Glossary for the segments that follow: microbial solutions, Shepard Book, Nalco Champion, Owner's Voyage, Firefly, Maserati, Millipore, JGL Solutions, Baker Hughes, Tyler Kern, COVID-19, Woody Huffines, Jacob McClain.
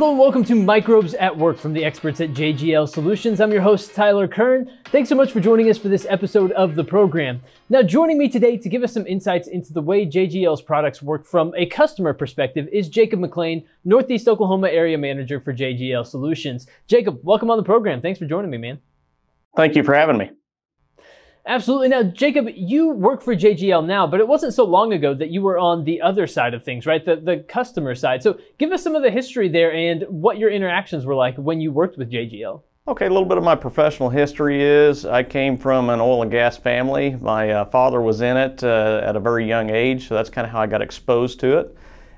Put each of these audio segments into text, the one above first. Hello and welcome to Microbes at Work from the experts at JGL Solutions. I'm your host, Tyler Kern. Thanks so much for joining us for this episode of the program. Now, joining me today to give us some insights into the way JGL's products work from a customer perspective is Jacob McClain, Northeast Oklahoma Area Manager for JGL Solutions. Jacob, welcome on the program. Thanks for joining me, man. Thank you for having me. Absolutely. Now, Jacob, you work for JGL now, but it wasn't so long ago that you were on the other side of things, right? The customer side. So give us some of the history there and what your interactions were like when you worked with JGL. Okay, a little bit of my professional history is I came from an oil and gas family. My father was in it at a very young age, so that's kind of how I got exposed to it.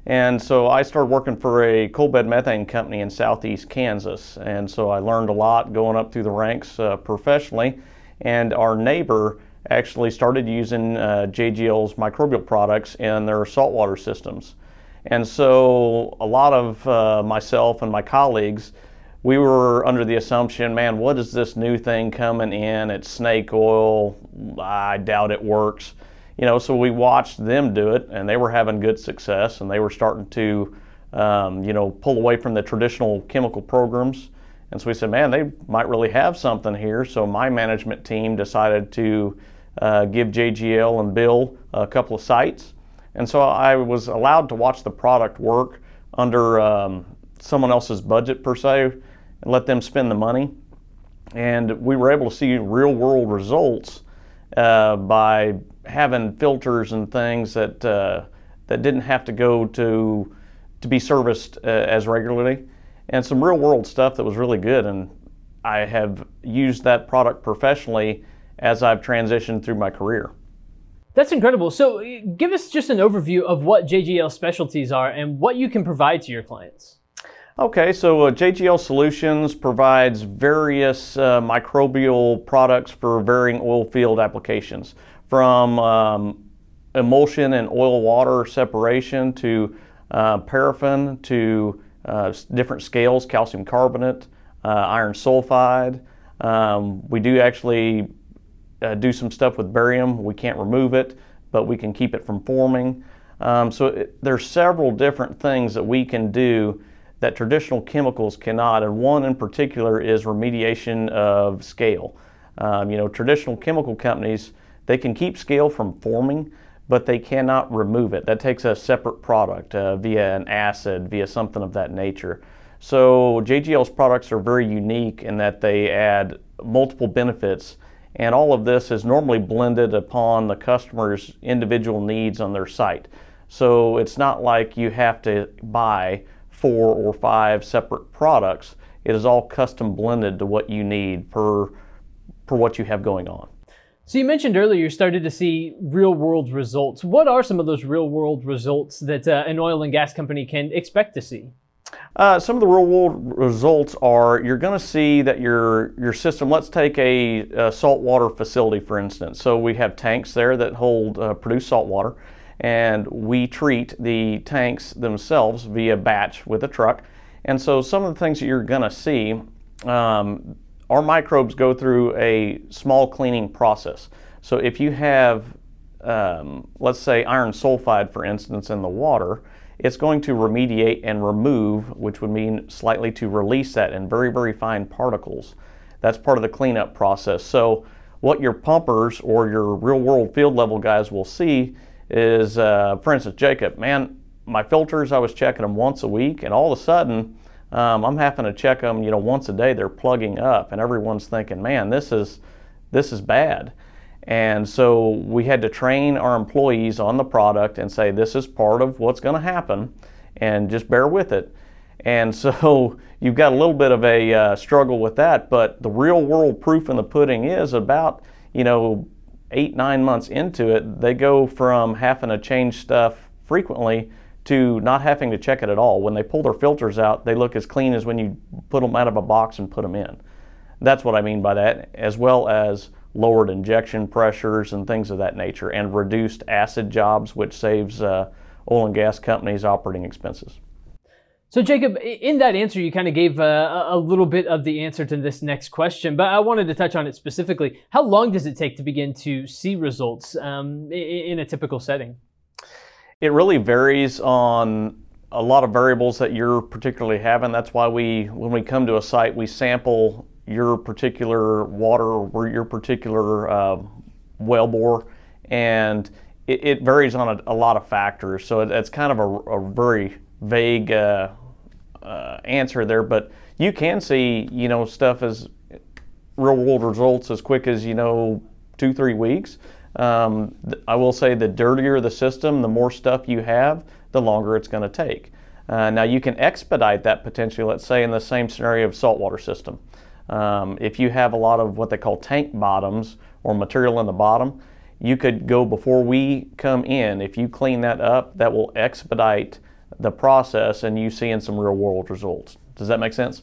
And so I started working for a coal bed methane company in southeast Kansas. And so I learned a lot going up through the ranks professionally. And our neighbor actually started using JGL's microbial products in their saltwater systems. And so a lot of myself and my colleagues, we were under the assumption, man, what is this new thing coming in? It's snake oil. I doubt it works. You know, so we watched them do it, and they were having good success, and they were starting to, you know, pull away from the traditional chemical programs. And so we said, man, they might really have something here. So my management team decided to give JGL and Bill a couple of sites. And so I was allowed to watch the product work under someone else's budget per se and let them spend the money. And we were able to see real world results by having filters and things that, that didn't have to go to be serviced as regularly. And some real world stuff that was really good, and I have used that product professionally as I've transitioned through my career. That's incredible. So give us just an overview of what JGL specialties are and what you can provide to your clients. Okay, so JGL Solutions provides various microbial products for varying oil field applications, from emulsion and oil water separation to paraffin to different scales, calcium carbonate, iron sulfide. We do actually do some stuff with barium. We can't remove it, but we can keep it from forming. There's several different things that we can do that traditional chemicals cannot, and one in particular is remediation of scale. You know, traditional chemical companies, they can keep scale from forming, but they cannot remove it. That takes a separate product via an acid, via something of that nature. So JGL's products are very unique in that they add multiple benefits, and all of this is normally blended upon the customer's individual needs on their site. So it's not like you have to buy 4 or 5 separate products. It is all custom blended to what you need per what you have going on. So you mentioned earlier you started to see real-world results. What are some of those real-world results that an oil and gas company can expect to see? Some of the real-world results are you're going to see that your system, let's take a saltwater facility, for instance. So we have tanks there that hold produce salt water, and we treat the tanks themselves via batch with a truck. And so some of the things that you're going to see, our microbes go through a small cleaning process. So if you have, let's say, iron sulfide, for instance, in the water, it's going to remediate and remove, which would mean slightly to release that in very, very fine particles. That's part of the cleanup process. So what your pumpers or your real-world field-level guys will see is, for instance, Jacob, man, my filters, I was checking them once a week, and all of a sudden, I'm having to check them, you know, once a day. They're plugging up, and everyone's thinking, "Man, this is bad." And so we had to train our employees on the product and say, "This is part of what's going to happen, and just bear with it." And so you've got a little bit of a struggle with that, but the real-world proof in the pudding is about, you know, 8-9 months into it, they go from having to change stuff frequently to not having to check it at all. When they pull their filters out, they look as clean as when you put them out of a box and put them in. That's what I mean by that, as well as lowered injection pressures and things of that nature, and reduced acid jobs, which saves oil and gas companies' operating expenses. So Jacob, in that answer, you kind of gave a little bit of the answer to this next question, but I wanted to touch on it specifically. How long does it take to begin to see results in a typical setting? It really varies on a lot of variables that you're particularly having. That's why we, when we come to a site, we sample your particular water or your particular wellbore, and it varies on a lot of factors. So it's kind of a very vague answer there, but you can see, you know, stuff as real world results as quick as, you know, 2-3 weeks. I will say the dirtier the system, the more stuff you have, the longer it's going to take. Now you can expedite that potentially, let's say in the same scenario of saltwater system. If you have a lot of what they call tank bottoms or material in the bottom, you could go before we come in. If you clean that up, that will expedite the process and you seeing some real world results. Does that make sense?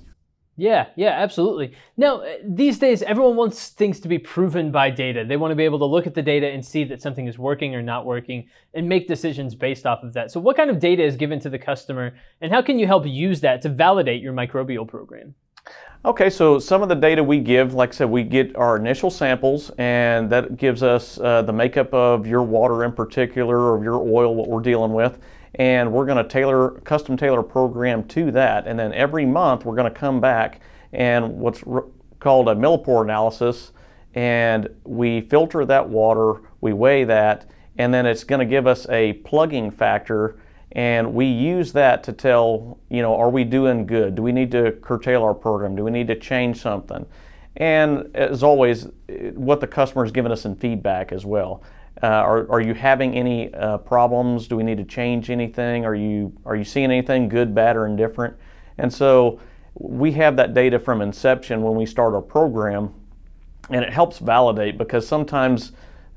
Yeah, absolutely. Now, these days, everyone wants things to be proven by data. They want to be able to look at the data and see that something is working or not working and make decisions based off of that. So what kind of data is given to the customer, and how can you help use that to validate your microbial program? Okay, so some of the data we give, like I said, we get our initial samples, and that gives us the makeup of your water in particular, or your oil, what we're dealing with. And we're going to tailor, custom tailor a program to that, and then every month we're going to come back and what's called a millipore analysis, and we filter that water, we weigh that, and then it's going to give us a plugging factor, and we use that to tell, you know, are we doing good? Do we need to curtail our program? Do we need to change something? And as always, what the customer is giving us in feedback as well. Are you having any problems? Do we need to change anything? Are you seeing anything good, bad, or indifferent? And so we have that data from inception when we start our program, and it helps validate, because sometimes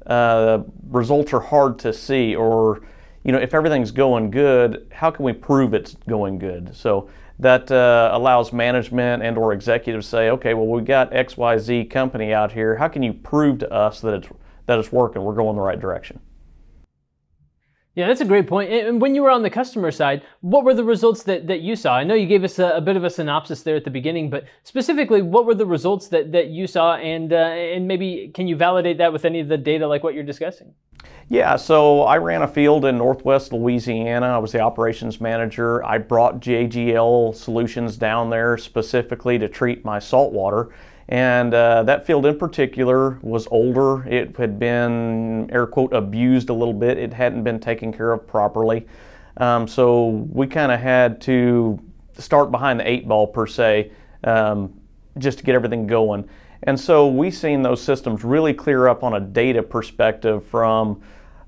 results are hard to see, or, you know, if everything's going good, how can we prove it's going good? So that allows management and or executives say, okay, well, we've got XYZ company out here. How can you prove to us that it's working, we're going the right direction? Yeah, that's a great point. And when you were on the customer side, what were the results that you saw? I know you gave us a bit of a synopsis there at the beginning, but specifically, what were the results that you saw, and maybe can you validate that with any of the data like what you're discussing? Yeah, so I ran a field in Northwest Louisiana. I was the operations manager. I brought JGL Solutions down there specifically to treat my salt water. And that field in particular was older. It had been, air quote, abused a little bit. It hadn't been taken care of properly. So we kind of had to start behind the 8 ball per se, just to get everything going. And so we've seen those systems really clear up on a data perspective from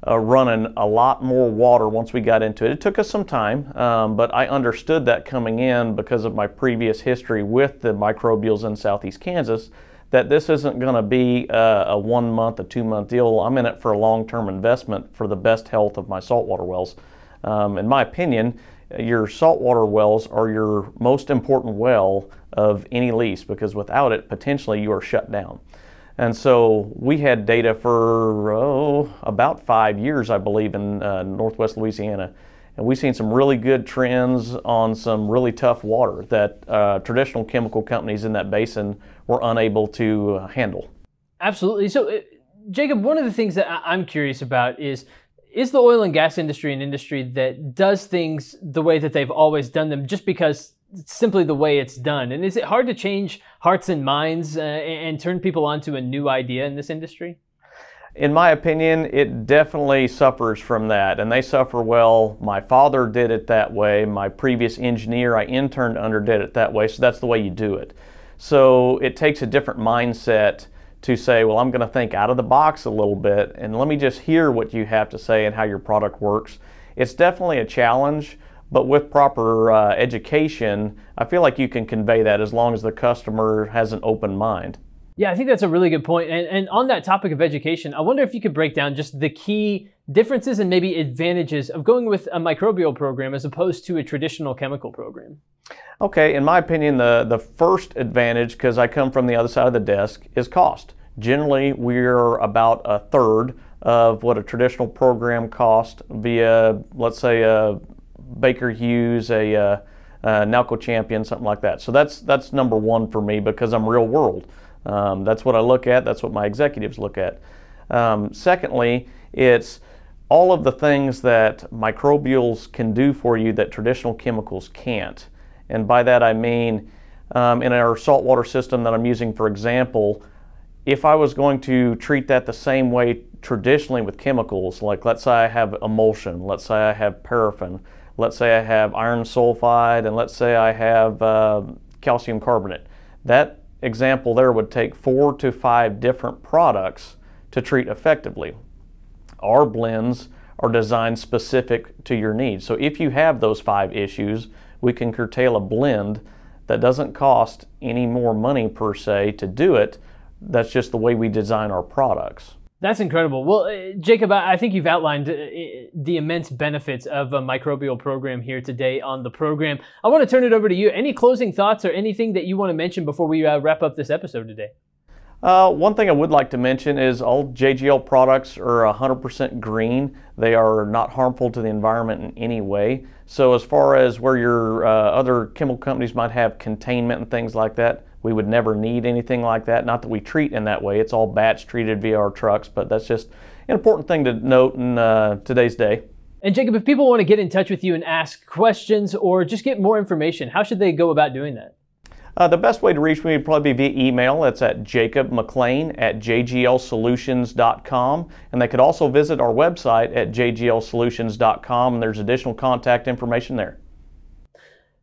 running a lot more water once we got into it. It took us some time, but I understood that coming in because of my previous history with the microbials in Southeast Kansas, that this isn't going to be a 1 month, a 2 month deal. I'm in it for a long-term investment for the best health of my saltwater wells. In my opinion, your saltwater wells are your most important well of any lease, because without it, potentially you are shut down. And so we had data for about 5 years, I believe, in Northwest Louisiana. And we've seen some really good trends on some really tough water that traditional chemical companies in that basin were unable to handle. Absolutely. So, Jacob, one of the things that I'm curious about is the oil and gas industry an industry that does things the way that they've always done them just because it's simply the way it's done? And is it hard to change hearts and minds and turn people onto a new idea in this industry? In my opinion, it definitely suffers from that, and they suffer well. My father did it that way. My previous engineer I interned under did it that way, so that's the way you do it. So it takes a different mindset to say, well, I'm going to think out of the box a little bit, and let me just hear what you have to say and how your product works. It's definitely a challenge, but with proper education, I feel like you can convey that as long as the customer has an open mind. Yeah, I think that's a really good point. And on that topic of education, I wonder if you could break down just the key differences and maybe advantages of going with a microbial program as opposed to a traditional chemical program. Okay, in my opinion, the first advantage, because I come from the other side of the desk, is cost. Generally, we're about a third of what a traditional program costs via, let's say, a Baker Hughes, a Nalco Champion, something like that. So that's number one for me, because I'm real world. That's what I look at. That's what my executives look at. Secondly, it's all of the things that microbials can do for you that traditional chemicals can't. And by that I mean, in our saltwater system that I'm using, for example, if I was going to treat that the same way traditionally with chemicals, like let's say I have emulsion, let's say I have paraffin, let's say I have iron sulfide, and let's say I have calcium carbonate. That example there would take 4 to 5 different products to treat effectively. Our blends are designed specific to your needs. So if you have those 5 issues, we can curtail a blend that doesn't cost any more money per se to do it. That's just the way we design our products. That's incredible. Well, Jacob, I think you've outlined the immense benefits of a microbial program here today on the program. I want to turn it over to you. Any closing thoughts or anything that you want to mention before we wrap up this episode today? One thing I would like to mention is all JGL products are 100% green. They are not harmful to the environment in any way. So as far as where your other chemical companies might have containment and things like that, we would never need anything like that. Not that we treat in that way. It's all batch treated via our trucks, but that's just an important thing to note in today's day. And Jacob, if people want to get in touch with you and ask questions or just get more information, how should they go about doing that? The best way to reach me would probably be via email. That's at jacobmcclain@jglsolutions.com. And they could also visit our website at jglsolutions.com. There's additional contact information there.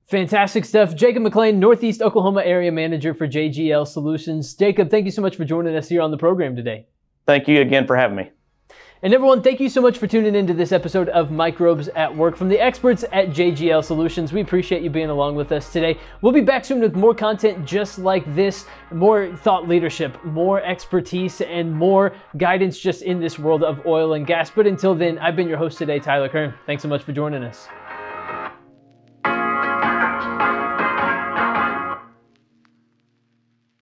Fantastic stuff. Jacob McClain, Northeast Oklahoma Area Manager for JGL Solutions. Jacob, thank you so much for joining us here on the program today. Thank you again for having me. And everyone, thank you so much for tuning into this episode of Microbes at Work from the experts at JGL Solutions. We appreciate you being along with us today. We'll be back soon with more content just like this, more thought leadership, more expertise, and more guidance just in this world of oil and gas. But until then, I've been your host today, Tyler Kern. Thanks so much for joining us.